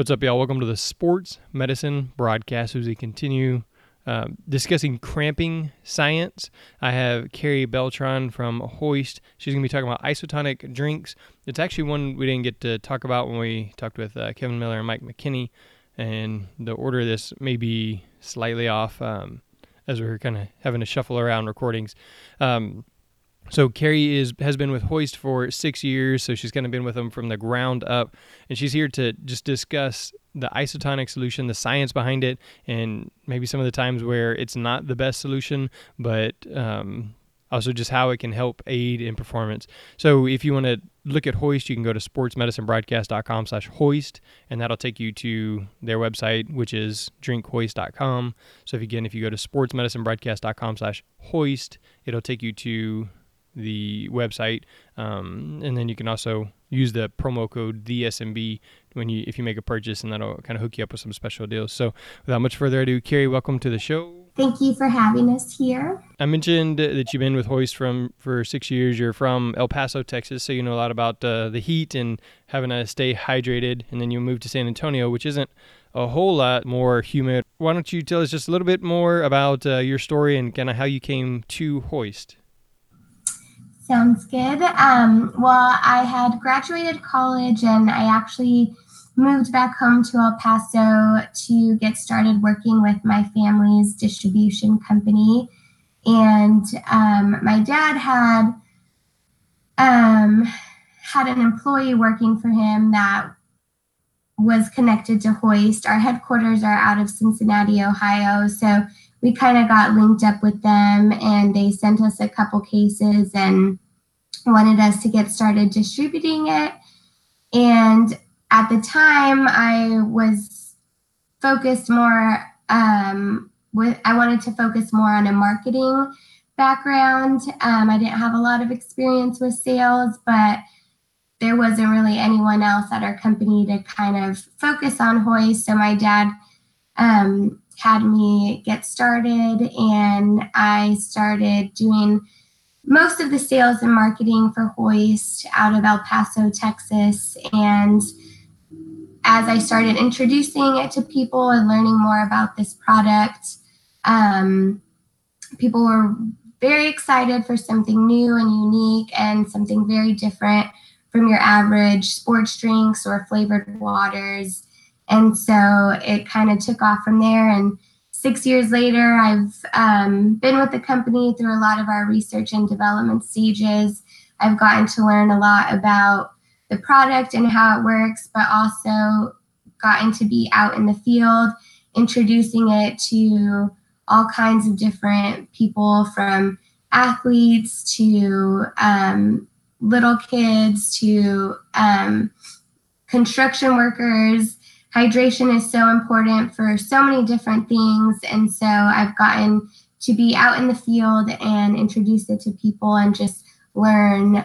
What's up, y'all? Welcome to the Sports Medicine Broadcast as we continue discussing cramping science. I have Carrie Beltran from Hoist. She's going to be talking about isotonic drinks. It's actually one we didn't get to talk about when we talked with Kevin Miller and Mike McKinney, and the order of this may be slightly off as we were kind of having to shuffle around recordings. So Carrie has been with Hoist for 6 years, so she's kind of been with them from the ground up, and she's here to just discuss the isotonic solution, the science behind it, and maybe some of the times where it's not the best solution, but also just how it can help aid in performance. So if you want to look at Hoist, you can go to sportsmedicinebroadcast.com/hoist, and that'll take you to their website, which is drinkhoist.com. So if you go to sportsmedicinebroadcast.com/hoist, it'll take you to the website, and then you can also use the promo code DSMB if you make a purchase, and that'll kind of hook you up with some special deals. So without much further ado, Carrie, welcome to the show. Thank you for having us here. I mentioned that you've been with Hoist for 6 years. You're from El Paso, Texas, so you know a lot about the heat and having to stay hydrated, and then you moved to San Antonio, which isn't a whole lot more humid. Why don't you tell us just a little bit more about your story and kind of how you came to Hoist? Sounds good. Well, I had graduated college, and I actually moved back home to El Paso to get started working with my family's distribution company. And my dad had an employee working for him that was connected to Hoist. Our headquarters are out of Cincinnati, Ohio, so we kind of got linked up with them, and they sent us a couple cases and wanted us to get started distributing it. And at the time, I was focused more I wanted to focus more on a marketing background. I didn't have a lot of experience with sales, but there wasn't really anyone else at our company to kind of focus on Hoist. So my dad had me get started, and I started doing most of the sales and marketing for Hoist out of El Paso, Texas. And as I started introducing it to people and learning more about this product, people were very excited for something new and unique and something very different from your average sports drinks or flavored waters. And so it kind of took off from there. And 6 years later, I've been with the company through a lot of our research and development stages. I've gotten to learn a lot about the product and how it works, but also gotten to be out in the field, introducing it to all kinds of different people, from athletes to little kids to construction workers. Hydration is so important for so many different things. And so I've gotten to be out in the field and introduce it to people and just learn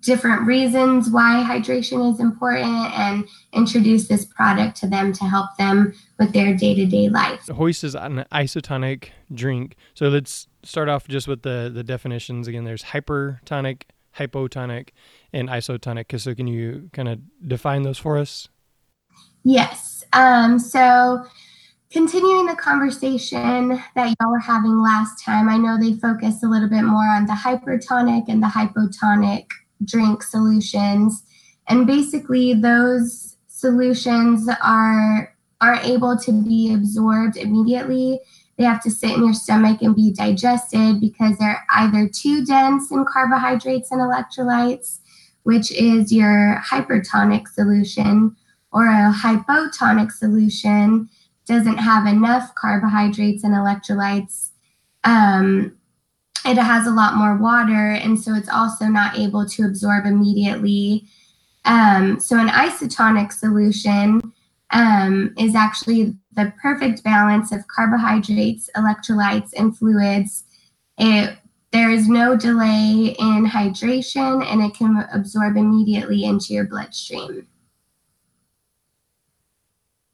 different reasons why hydration is important and introduce this product to them to help them with their day-to-day life. Hoist is an isotonic drink. So let's start off just with the definitions. Again, there's hypertonic, hypotonic, and isotonic. So can you kind of define those for us? Yes. So continuing the conversation that y'all were having last time, I know they focused a little bit more on the hypertonic and the hypotonic drink solutions. And basically those solutions are able to be absorbed immediately. They have to sit in your stomach and be digested because they're either too dense in carbohydrates and electrolytes, which is your hypertonic solution, or a hypotonic solution, doesn't have enough carbohydrates and electrolytes. It has a lot more water, and so it's also not able to absorb immediately. So an isotonic solution is actually the perfect balance of carbohydrates, electrolytes, and fluids. There is no delay in hydration, and it can absorb immediately into your bloodstream.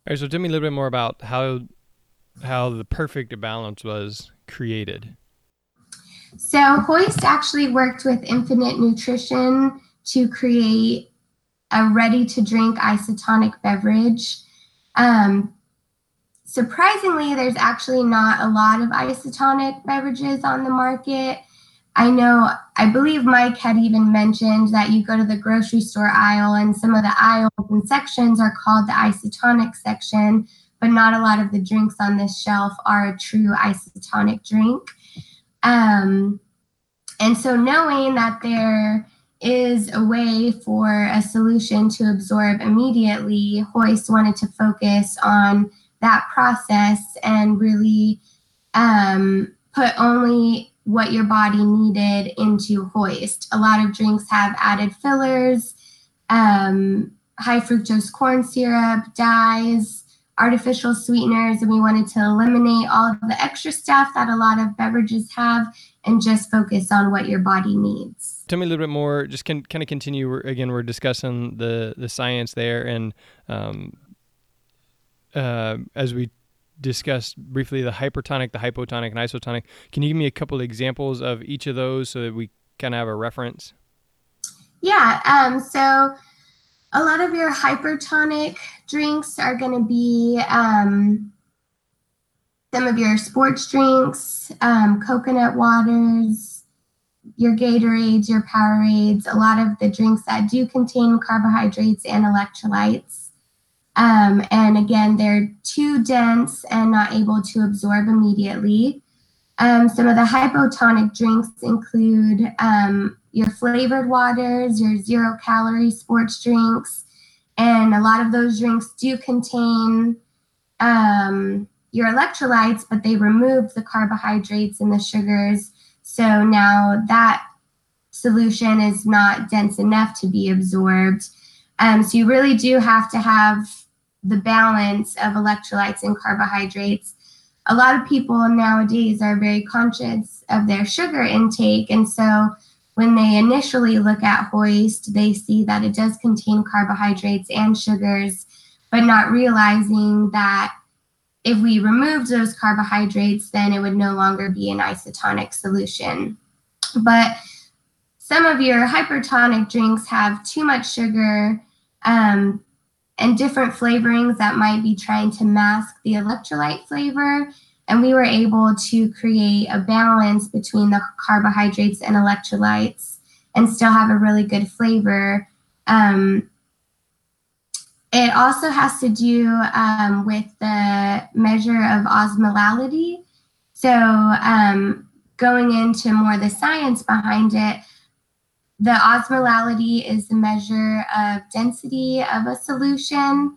All right, so tell me a little bit more about how the perfect balance was created. So Hoist actually worked with Infinite Nutrition to create a ready-to-drink isotonic beverage. Surprisingly, there's actually not a lot of isotonic beverages on the market. I believe Mike had even mentioned that you go to the grocery store aisle and some of the aisles and sections are called the isotonic section, but not a lot of the drinks on this shelf are a true isotonic drink. And so knowing that there is a way for a solution to absorb immediately, Hoist wanted to focus on that process and really put only what your body needed into Hoist. A lot of drinks have added fillers, high fructose corn syrup, dyes, artificial sweeteners, and we wanted to eliminate all of the extra stuff that a lot of beverages have and just focus on what your body needs. Tell me a little bit more, just kind of continue. We're discussing the science there, and as we discussed briefly the hypertonic, the hypotonic, and isotonic. Can you give me a couple of examples of each of those so that we kind of have a reference? Yeah. So a lot of your hypertonic drinks are going to be some of your sports drinks, coconut waters, your Gatorades, your Powerades, a lot of the drinks that do contain carbohydrates and electrolytes. And again, they're too dense and not able to absorb immediately. Some of the hypotonic drinks include your flavored waters, your zero-calorie sports drinks, and a lot of those drinks do contain your electrolytes, but they remove the carbohydrates and the sugars, so now that solution is not dense enough to be absorbed. So you really do have to have the balance of electrolytes and carbohydrates. A lot of people nowadays are very conscious of their sugar intake, and so when they initially look at Hoist, they see that it does contain carbohydrates and sugars, but not realizing that if we removed those carbohydrates, then it would no longer be an isotonic solution. But some of your hypertonic drinks have too much sugar, and different flavorings that might be trying to mask the electrolyte flavor. And we were able to create a balance between the carbohydrates and electrolytes and still have a really good flavor. It also has to do with the measure of osmolality. So going into more the science behind it, the osmolality is the measure of density of a solution.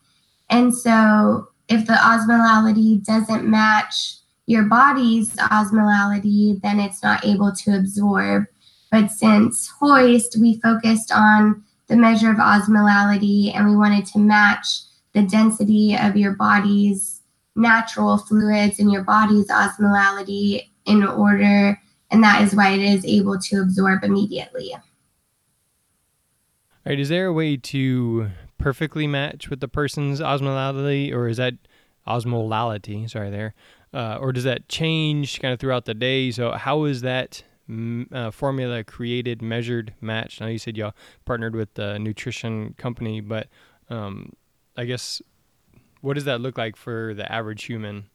And so if the osmolality doesn't match your body's osmolality, then it's not able to absorb. But since Hoist, we focused on the measure of osmolality and we wanted to match the density of your body's natural fluids and your body's osmolality in order, and that is why it is able to absorb immediately. All right, is there a way to perfectly match with the person's osmolality, or is that osmolality? Or does that change kind of throughout the day? So how is that formula created, measured, matched? Now you said y'all partnered with the nutrition company, but I guess what does that look like for the average human?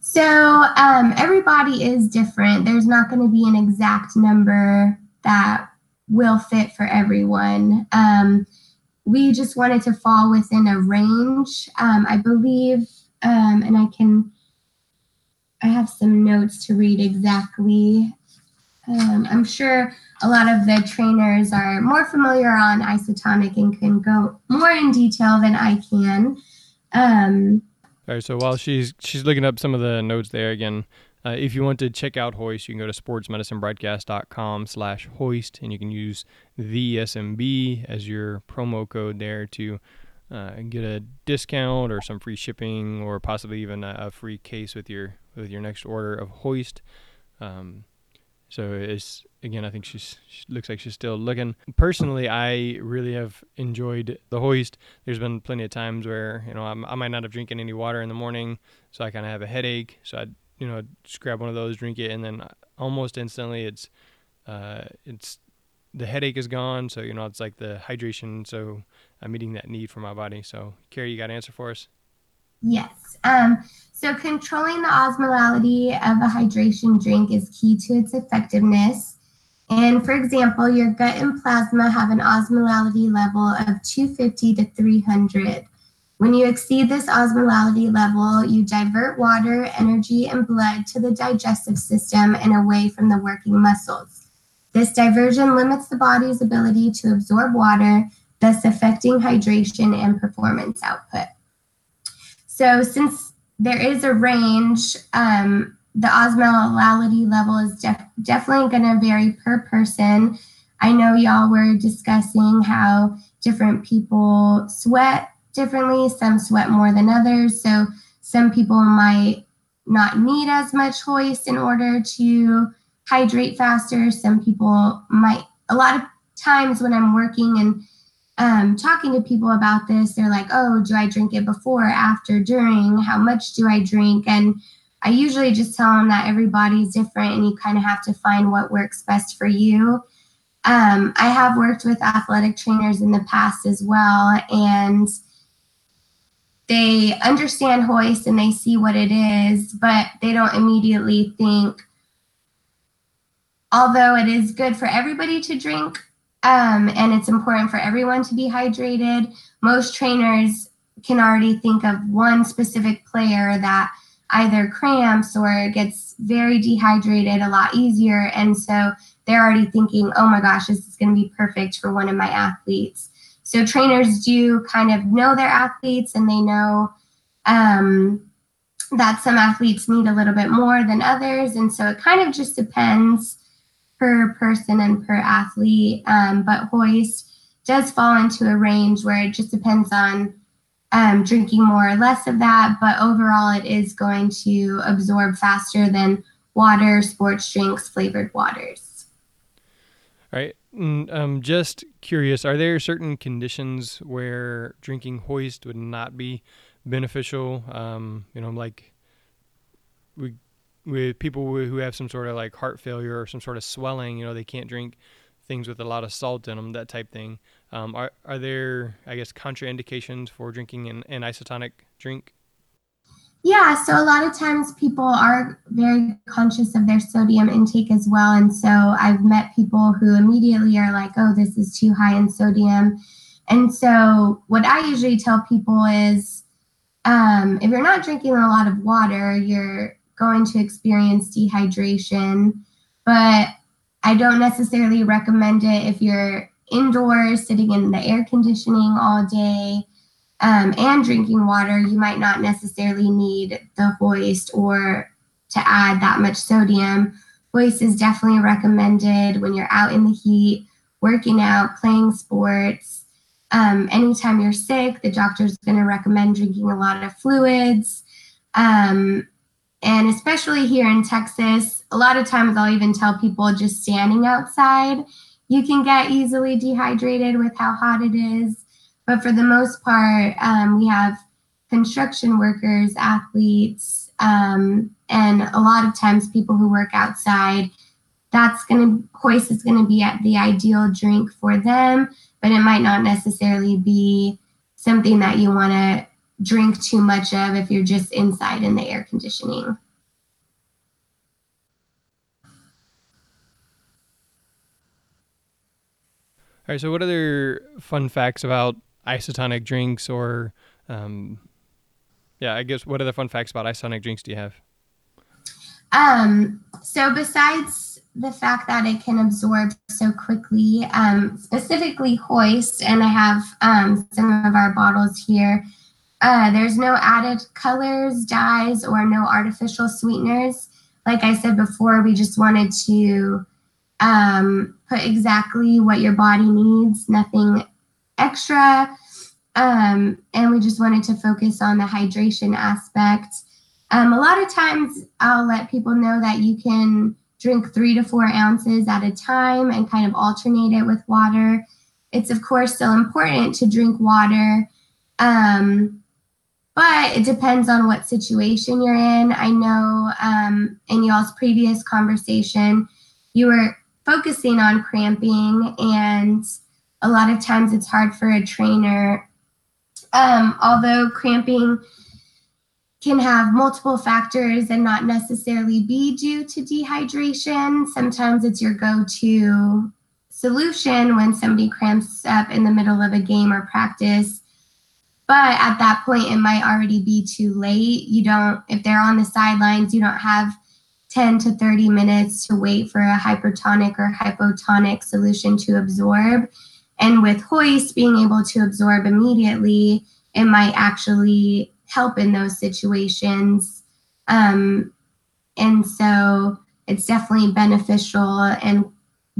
So everybody is different. There's not going to be an exact number that will fit for everyone. We just wanted to fall within a range. I believe, and I have some notes to read exactly. I'm sure a lot of the trainers are more familiar on isotonic and can go more in detail than I can. All right, so while she's looking up some of the notes there again, if you want to check out Hoist, you can go to sportsmedicinebroadcast.com/Hoist, and you can use the SMB as your promo code there to get a discount or some free shipping or possibly even a free case with your next order of Hoist. So it's, again, I think she looks like she's still looking. Personally, I really have enjoyed the Hoist. There's been plenty of times where, I might not have drinking any water in the morning, so I kind of have a headache, so I just grab one of those, drink it, and then almost instantly it's the headache is gone. So, you know, it's like the hydration. So I'm meeting that need for my body. So Carrie, you got an answer for us? Yes. So controlling the osmolality of a hydration drink is key to its effectiveness. And for example, your gut and plasma have an osmolality level of 250 to 300. When you exceed this osmolality level, you divert water, energy, and blood to the digestive system and away from the working muscles. This diversion limits the body's ability to absorb water, thus affecting hydration and performance output. So since there is a range, the osmolality level is definitely going to vary per person. I know y'all were discussing how different people sweat differently. Some sweat more than others. So some people might not need as much Hoist in order to hydrate faster. Some people might, a lot of times when I'm working and talking to people about this, they're like, oh, do I drink it before, after, during? How much do I drink? And I usually just tell them that everybody's different and you kind of have to find what works best for you. I have worked with athletic trainers in the past as well, and they understand Hoist and they see what it is, but they don't immediately think, although it is good for everybody to drink, and it's important for everyone to be hydrated, most trainers can already think of one specific player that either cramps or gets very dehydrated a lot easier. And so they're already thinking, oh my gosh, this is going to be perfect for one of my athletes. So trainers do kind of know their athletes, and they know that some athletes need a little bit more than others. And so it kind of just depends per person and per athlete. But Hoist does fall into a range where it just depends on drinking more or less of that, but overall it is going to absorb faster than water, sports drinks, flavored waters. All right. I'm just curious, are there certain conditions where drinking Hoist would not be beneficial? You know, like with people who have some sort of like heart failure or some sort of swelling, you know, they can't drink things with a lot of salt in them, that type thing. Are there, I guess, contraindications for drinking an isotonic drink? Yeah, so a lot of times people are very conscious of their sodium intake as well. And so I've met people who immediately are like, oh, this is too high in sodium. And so what I usually tell people is if you're not drinking a lot of water, you're going to experience dehydration. But I don't necessarily recommend it if you're indoors, sitting in the air conditioning all day, and drinking water. You might not necessarily need the Hoist or to add that much sodium. Hoist is definitely recommended when you're out in the heat, working out, playing sports. Anytime you're sick, the doctor's going to recommend drinking a lot of fluids. And especially here in Texas, a lot of times I'll even tell people just standing outside, you can get easily dehydrated with how hot it is. But for the most part, we have construction workers, athletes, and a lot of times people who work outside, Hoist is going to be at the ideal drink for them, but it might not necessarily be something that you want to drink too much of if you're just inside in the air conditioning. All right, so what other fun facts about isotonic drinks or, what other fun facts about isotonic drinks do you have? So besides the fact that it can absorb so quickly, specifically Hoist, and I have some of our bottles here, there's no added colors, dyes, or no artificial sweeteners. Like I said before, we just wanted to put exactly what your body needs, nothing extra. And we just wanted to focus on the hydration aspect. A lot of times I'll let people know that you can drink 3 to 4 ounces at a time and kind of alternate it with water. It's of course still important to drink water. But it depends on what situation you're in. I know, in y'all's previous conversation, you were focusing on cramping, and a lot of times it's hard for a trainer. Although cramping can have multiple factors and not necessarily be due to dehydration, sometimes it's your go-to solution when somebody cramps up in the middle of a game or practice. But at that point, it might already be too late. If they're on the sidelines, you don't have 10 to 30 minutes to wait for a hypertonic or hypotonic solution to absorb. And with Hoist being able to absorb immediately, it might actually help in those situations. And so it's definitely beneficial. And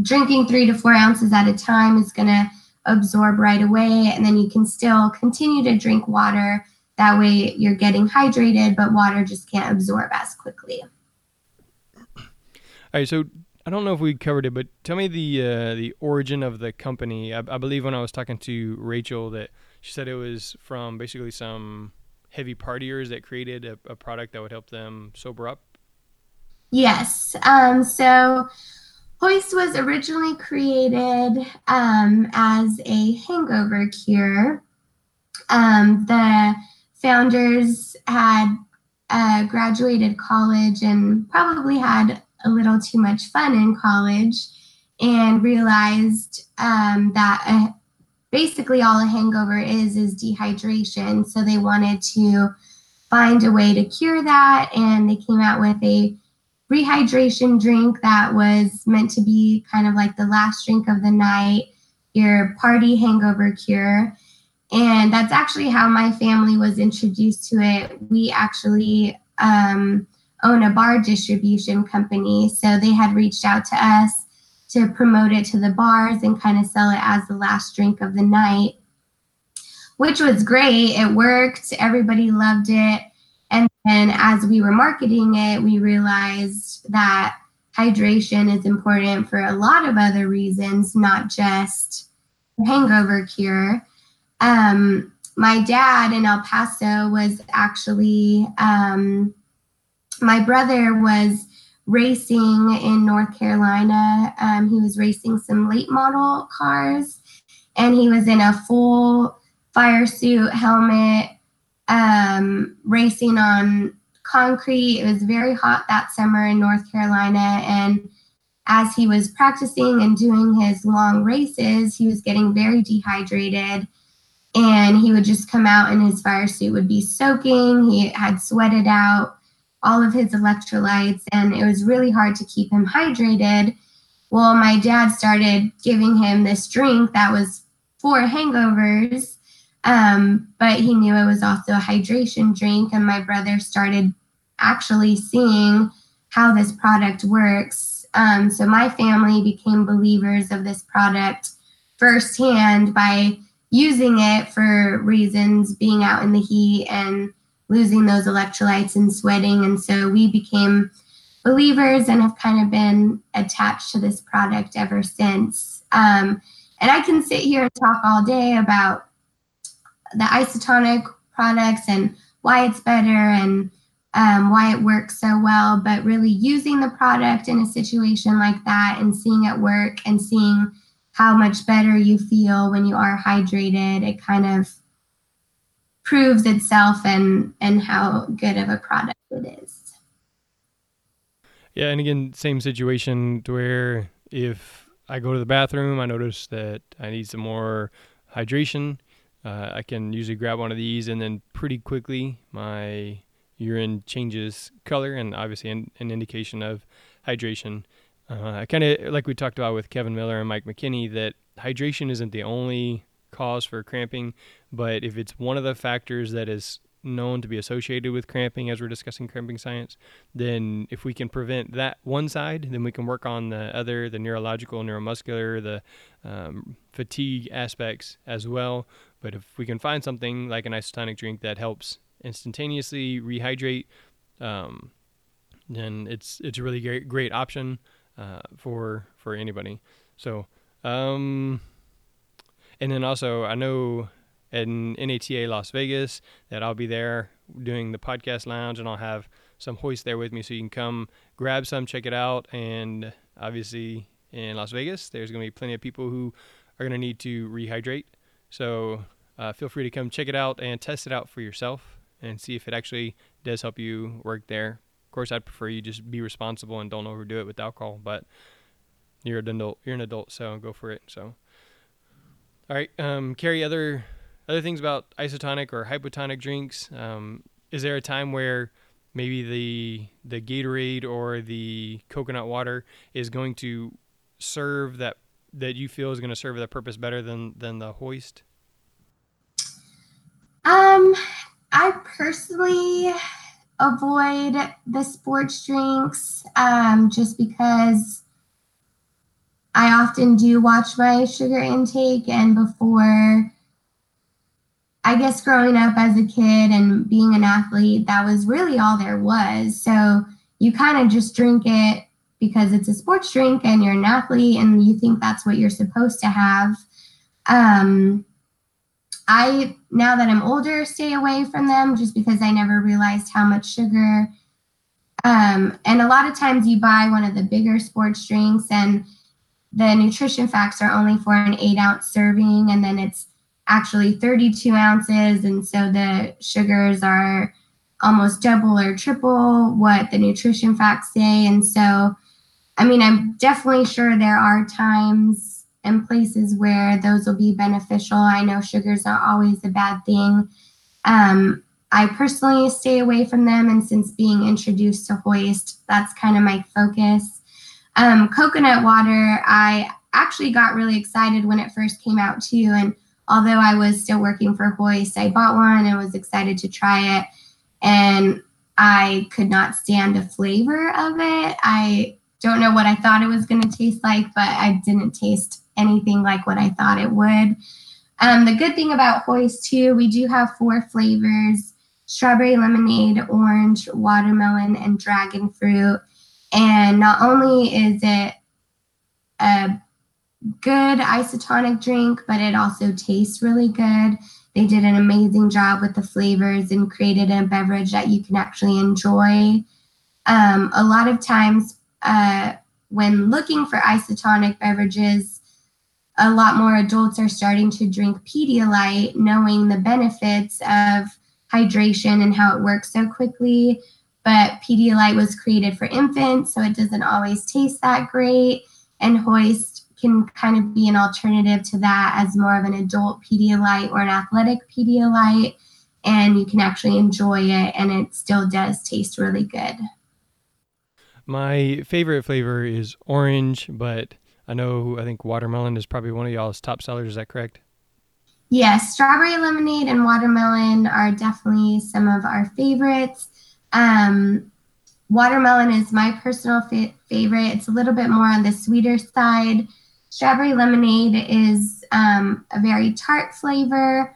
drinking 3 to 4 ounces at a time is going to absorb right away. And then you can still continue to drink water. That way you're getting hydrated, but water just can't absorb as quickly. All right. So I don't know if we covered it, but tell me the origin of the company. I believe when I was talking to Rachel that she said it was from basically some heavy partiers that created a product that would help them sober up. Yes. So Hoist was originally created as a hangover cure. The founders had graduated college and probably had a little too much fun in college, and realized that basically all a hangover is dehydration. So they wanted to find a way to cure that, and they came out with a rehydration drink that was meant to be kind of like the last drink of the night, your party hangover cure. And that's actually how my family was introduced to it. We actually own a bar distribution company, so they had reached out to us to promote it to the bars and kind of sell it as the last drink of the night, which was great. It worked. Everybody loved it. And then as we were marketing it, we realized that hydration is important for a lot of other reasons, not just hangover cure. My dad in El Paso was actually, my brother was racing in North Carolina. He was racing some late model cars, and he was in a full fire suit, helmet, racing on concrete. It was very hot that summer in North Carolina. And as he was practicing and doing his long races, he was getting very dehydrated, and he would just come out and his fire suit would be soaking. He had sweated out all of his electrolytes, and it was really hard to keep him hydrated. Well, my dad started giving him this drink that was for hangovers, but he knew it was also a hydration drink, and my brother started actually seeing how this product works. So my family became believers of this product firsthand by using it for reasons, being out in the heat and losing those electrolytes and sweating. And so we became believers and have kind of been attached to this product ever since. And I can sit here and talk all day about the isotonic products and why it's better and why it works so well, but really using the product in a situation like that and seeing it work and seeing how much better you feel when you are hydrated, it kind of proves itself and how good of a product it is. Yeah, and again, same situation to where if I go to the bathroom, I notice that I need some more hydration. I can usually grab one of these, and then pretty quickly my urine changes color, and obviously an indication of hydration. I kind of, like we talked about with Kevin Miller and Mike McKinney, that hydration isn't the only cause for cramping, but if it's one of the factors that is known to be associated with cramping, as we're discussing cramping science, then if we can prevent that one side, then we can work on the other, the neurological, neuromuscular, the fatigue aspects as well. But if we can find something like an isotonic drink that helps instantaneously rehydrate, then it's a really great option for anybody. So, and then also I know at NATA Las Vegas that I'll be there doing the podcast lounge, and I'll have some Hoist there with me, so you can come grab some, check it out, and obviously in Las Vegas. There's going to be plenty of people who are going to need to rehydrate. So feel free to come check it out and test it out for yourself and see if it actually does help you work there. Of course, I'd prefer you just be responsible and don't overdo it with alcohol, but you're an adult, so go for it. So, all right, Carrie, other things about isotonic or hypotonic drinks. Is there a time where maybe the Gatorade or the coconut water is going to serve that you feel is going to serve that purpose better than the Hoist? I personally avoid the sports drinks just because I often do watch my sugar intake. And before, I guess growing up as a kid and being an athlete, that was really all there was. So you kind of just drink it because it's a sports drink and you're an athlete and you think that's what you're supposed to have. I, now that I'm older, stay away from them just because I never realized how much sugar. And a lot of times you buy one of the bigger sports drinks and the nutrition facts are only for an 8-ounce serving, and then it's actually 32 ounces. And so the sugars are almost double or triple what the nutrition facts say. And so, I mean, I'm definitely sure there are times and places where those will be beneficial. I know sugars are always a bad thing. I personally stay away from them. And since being introduced to Hoist, that's kind of my focus. Coconut water, I actually got really excited when it first came out too. And although I was still working for Hoist, I bought one and was excited to try it. And I could not stand the flavor of it. I don't know what I thought it was going to taste like, but I didn't taste anything like what I thought it would. The good thing about Hoist, too, we do have 4 flavors: strawberry lemonade, orange, watermelon, and dragon fruit. And not only is it a good isotonic drink, but it also tastes really good. They did an amazing job with the flavors and created a beverage that you can actually enjoy. A lot of times when looking for isotonic beverages, a lot more adults are starting to drink Pedialyte, knowing the benefits of hydration and how it works so quickly. But Pedialyte was created for infants, so it doesn't always taste that great. And Hoist can kind of be an alternative to that as more of an adult Pedialyte or an athletic Pedialyte, and you can actually enjoy it, and it still does taste really good. My favorite flavor is orange, but I think watermelon is probably one of y'all's top sellers. Is that correct? Yes, strawberry lemonade and watermelon are definitely some of our favorites. Watermelon is my personal favorite. It's a little bit more on the sweeter side. Strawberry lemonade is a very tart flavor.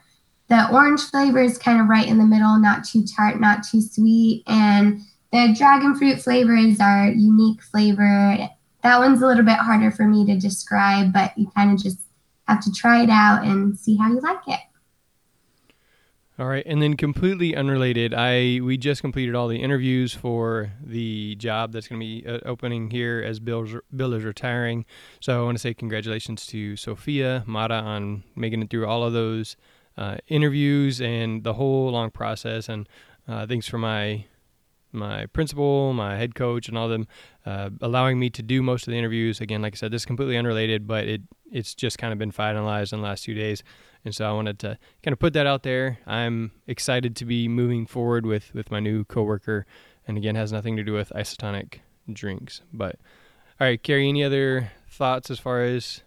The orange flavor is kind of right in the middle, not too tart, not too sweet. And the dragon fruit flavor is our unique flavor. That one's a little bit harder for me to describe, but you kind of just have to try it out and see how you like it. All right, and then completely unrelated, we just completed all the interviews for the job that's going to be opening here as Bill is retiring. So I want to say congratulations to Sophia Mata on making it through all of those interviews and the whole long process. And thanks for my principal, my head coach, and all of them allowing me to do most of the interviews. Again, like I said, this is completely unrelated, but it's just kind of been finalized in the last few days. And so I wanted to kind of put that out there. I'm excited to be moving forward with my new coworker. And again, has nothing to do with isotonic drinks. But all right, Carrie, any other thoughts as far as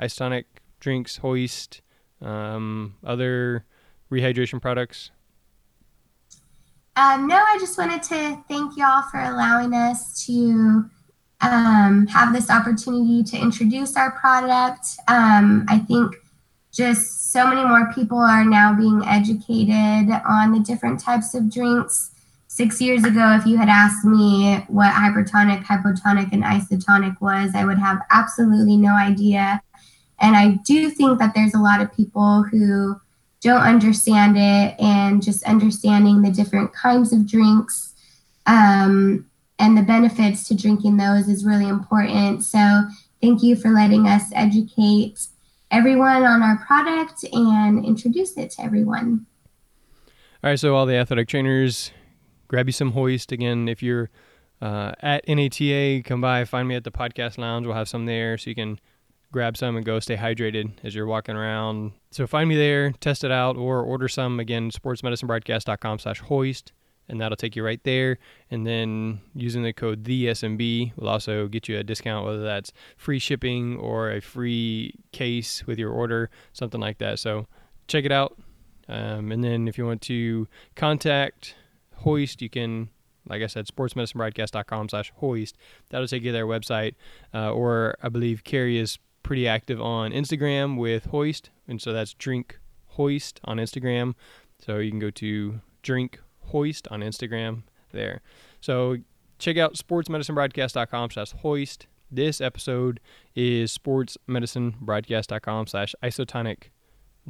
isotonic drinks, Hoist, other rehydration products? No, I just wanted to thank y'all for allowing us to have this opportunity to introduce our product. I think just so many more people are now being educated on the different types of drinks. 6 years ago, if you had asked me what hypertonic, hypotonic, and isotonic was, I would have absolutely no idea. And I do think that there's a lot of people who don't understand it, and just understanding the different kinds of drinks and the benefits to drinking those is really important. So thank you for letting us educate everyone on our product and introduce it to everyone. All right, so all the athletic trainers, grab you some Hoist. Again, if you're at NATA, come by, find me at the podcast lounge. We'll have some there so you can grab some and go stay hydrated as you're walking around. So find me there, test it out, or order some. Again, sportsmedicinebroadcast.com/hoist, and that'll take you right there. And then using the code THESMB will also get you a discount, whether that's free shipping or a free case with your order, something like that. So check it out. And then if you want to contact Hoist, you can, like I said, sportsmedicinebroadcast.com/hoist. That'll take you to their website. Or I believe Carrie is pretty active on Instagram with Hoist. And so that's Drink Hoist on Instagram. So you can go to Drink Hoist on Instagram there. So check out sportsmedicinebroadcast.com/hoist. This episode is sportsmedicinebroadcast.com/isotonic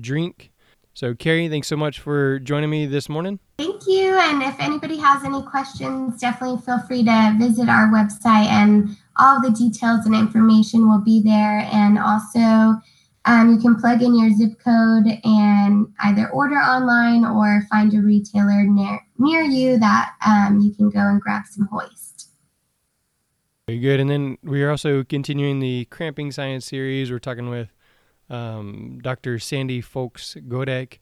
drink. So Carrie, thanks so much for joining me this morning. Thank you. And if anybody has any questions, definitely feel free to visit our website, and all the details and information will be there. And also you can plug in your zip code and either order online or find a retailer near you that you can go and grab some Hoist. Very good. And then we are also continuing the Cramping Science series. We're talking with Dr. Sandy Fowlkes-Godek,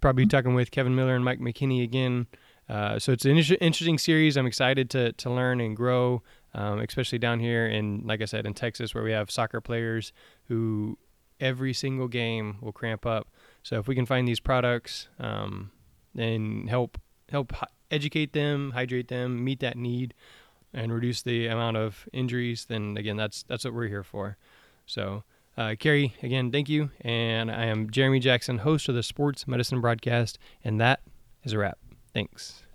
probably talking with Kevin Miller and Mike McKinney again. So it's an interesting series. I'm excited to learn and grow, especially down here in, like I said, in Texas, where we have soccer players who every single game will cramp up. So if we can find these products and help educate them, hydrate them, meet that need, and reduce the amount of injuries, then again, that's what we're here for. So Carrie, again, thank you. And I am Jeremy Jackson, host of the Sports Medicine Broadcast. And that is a wrap. Thanks.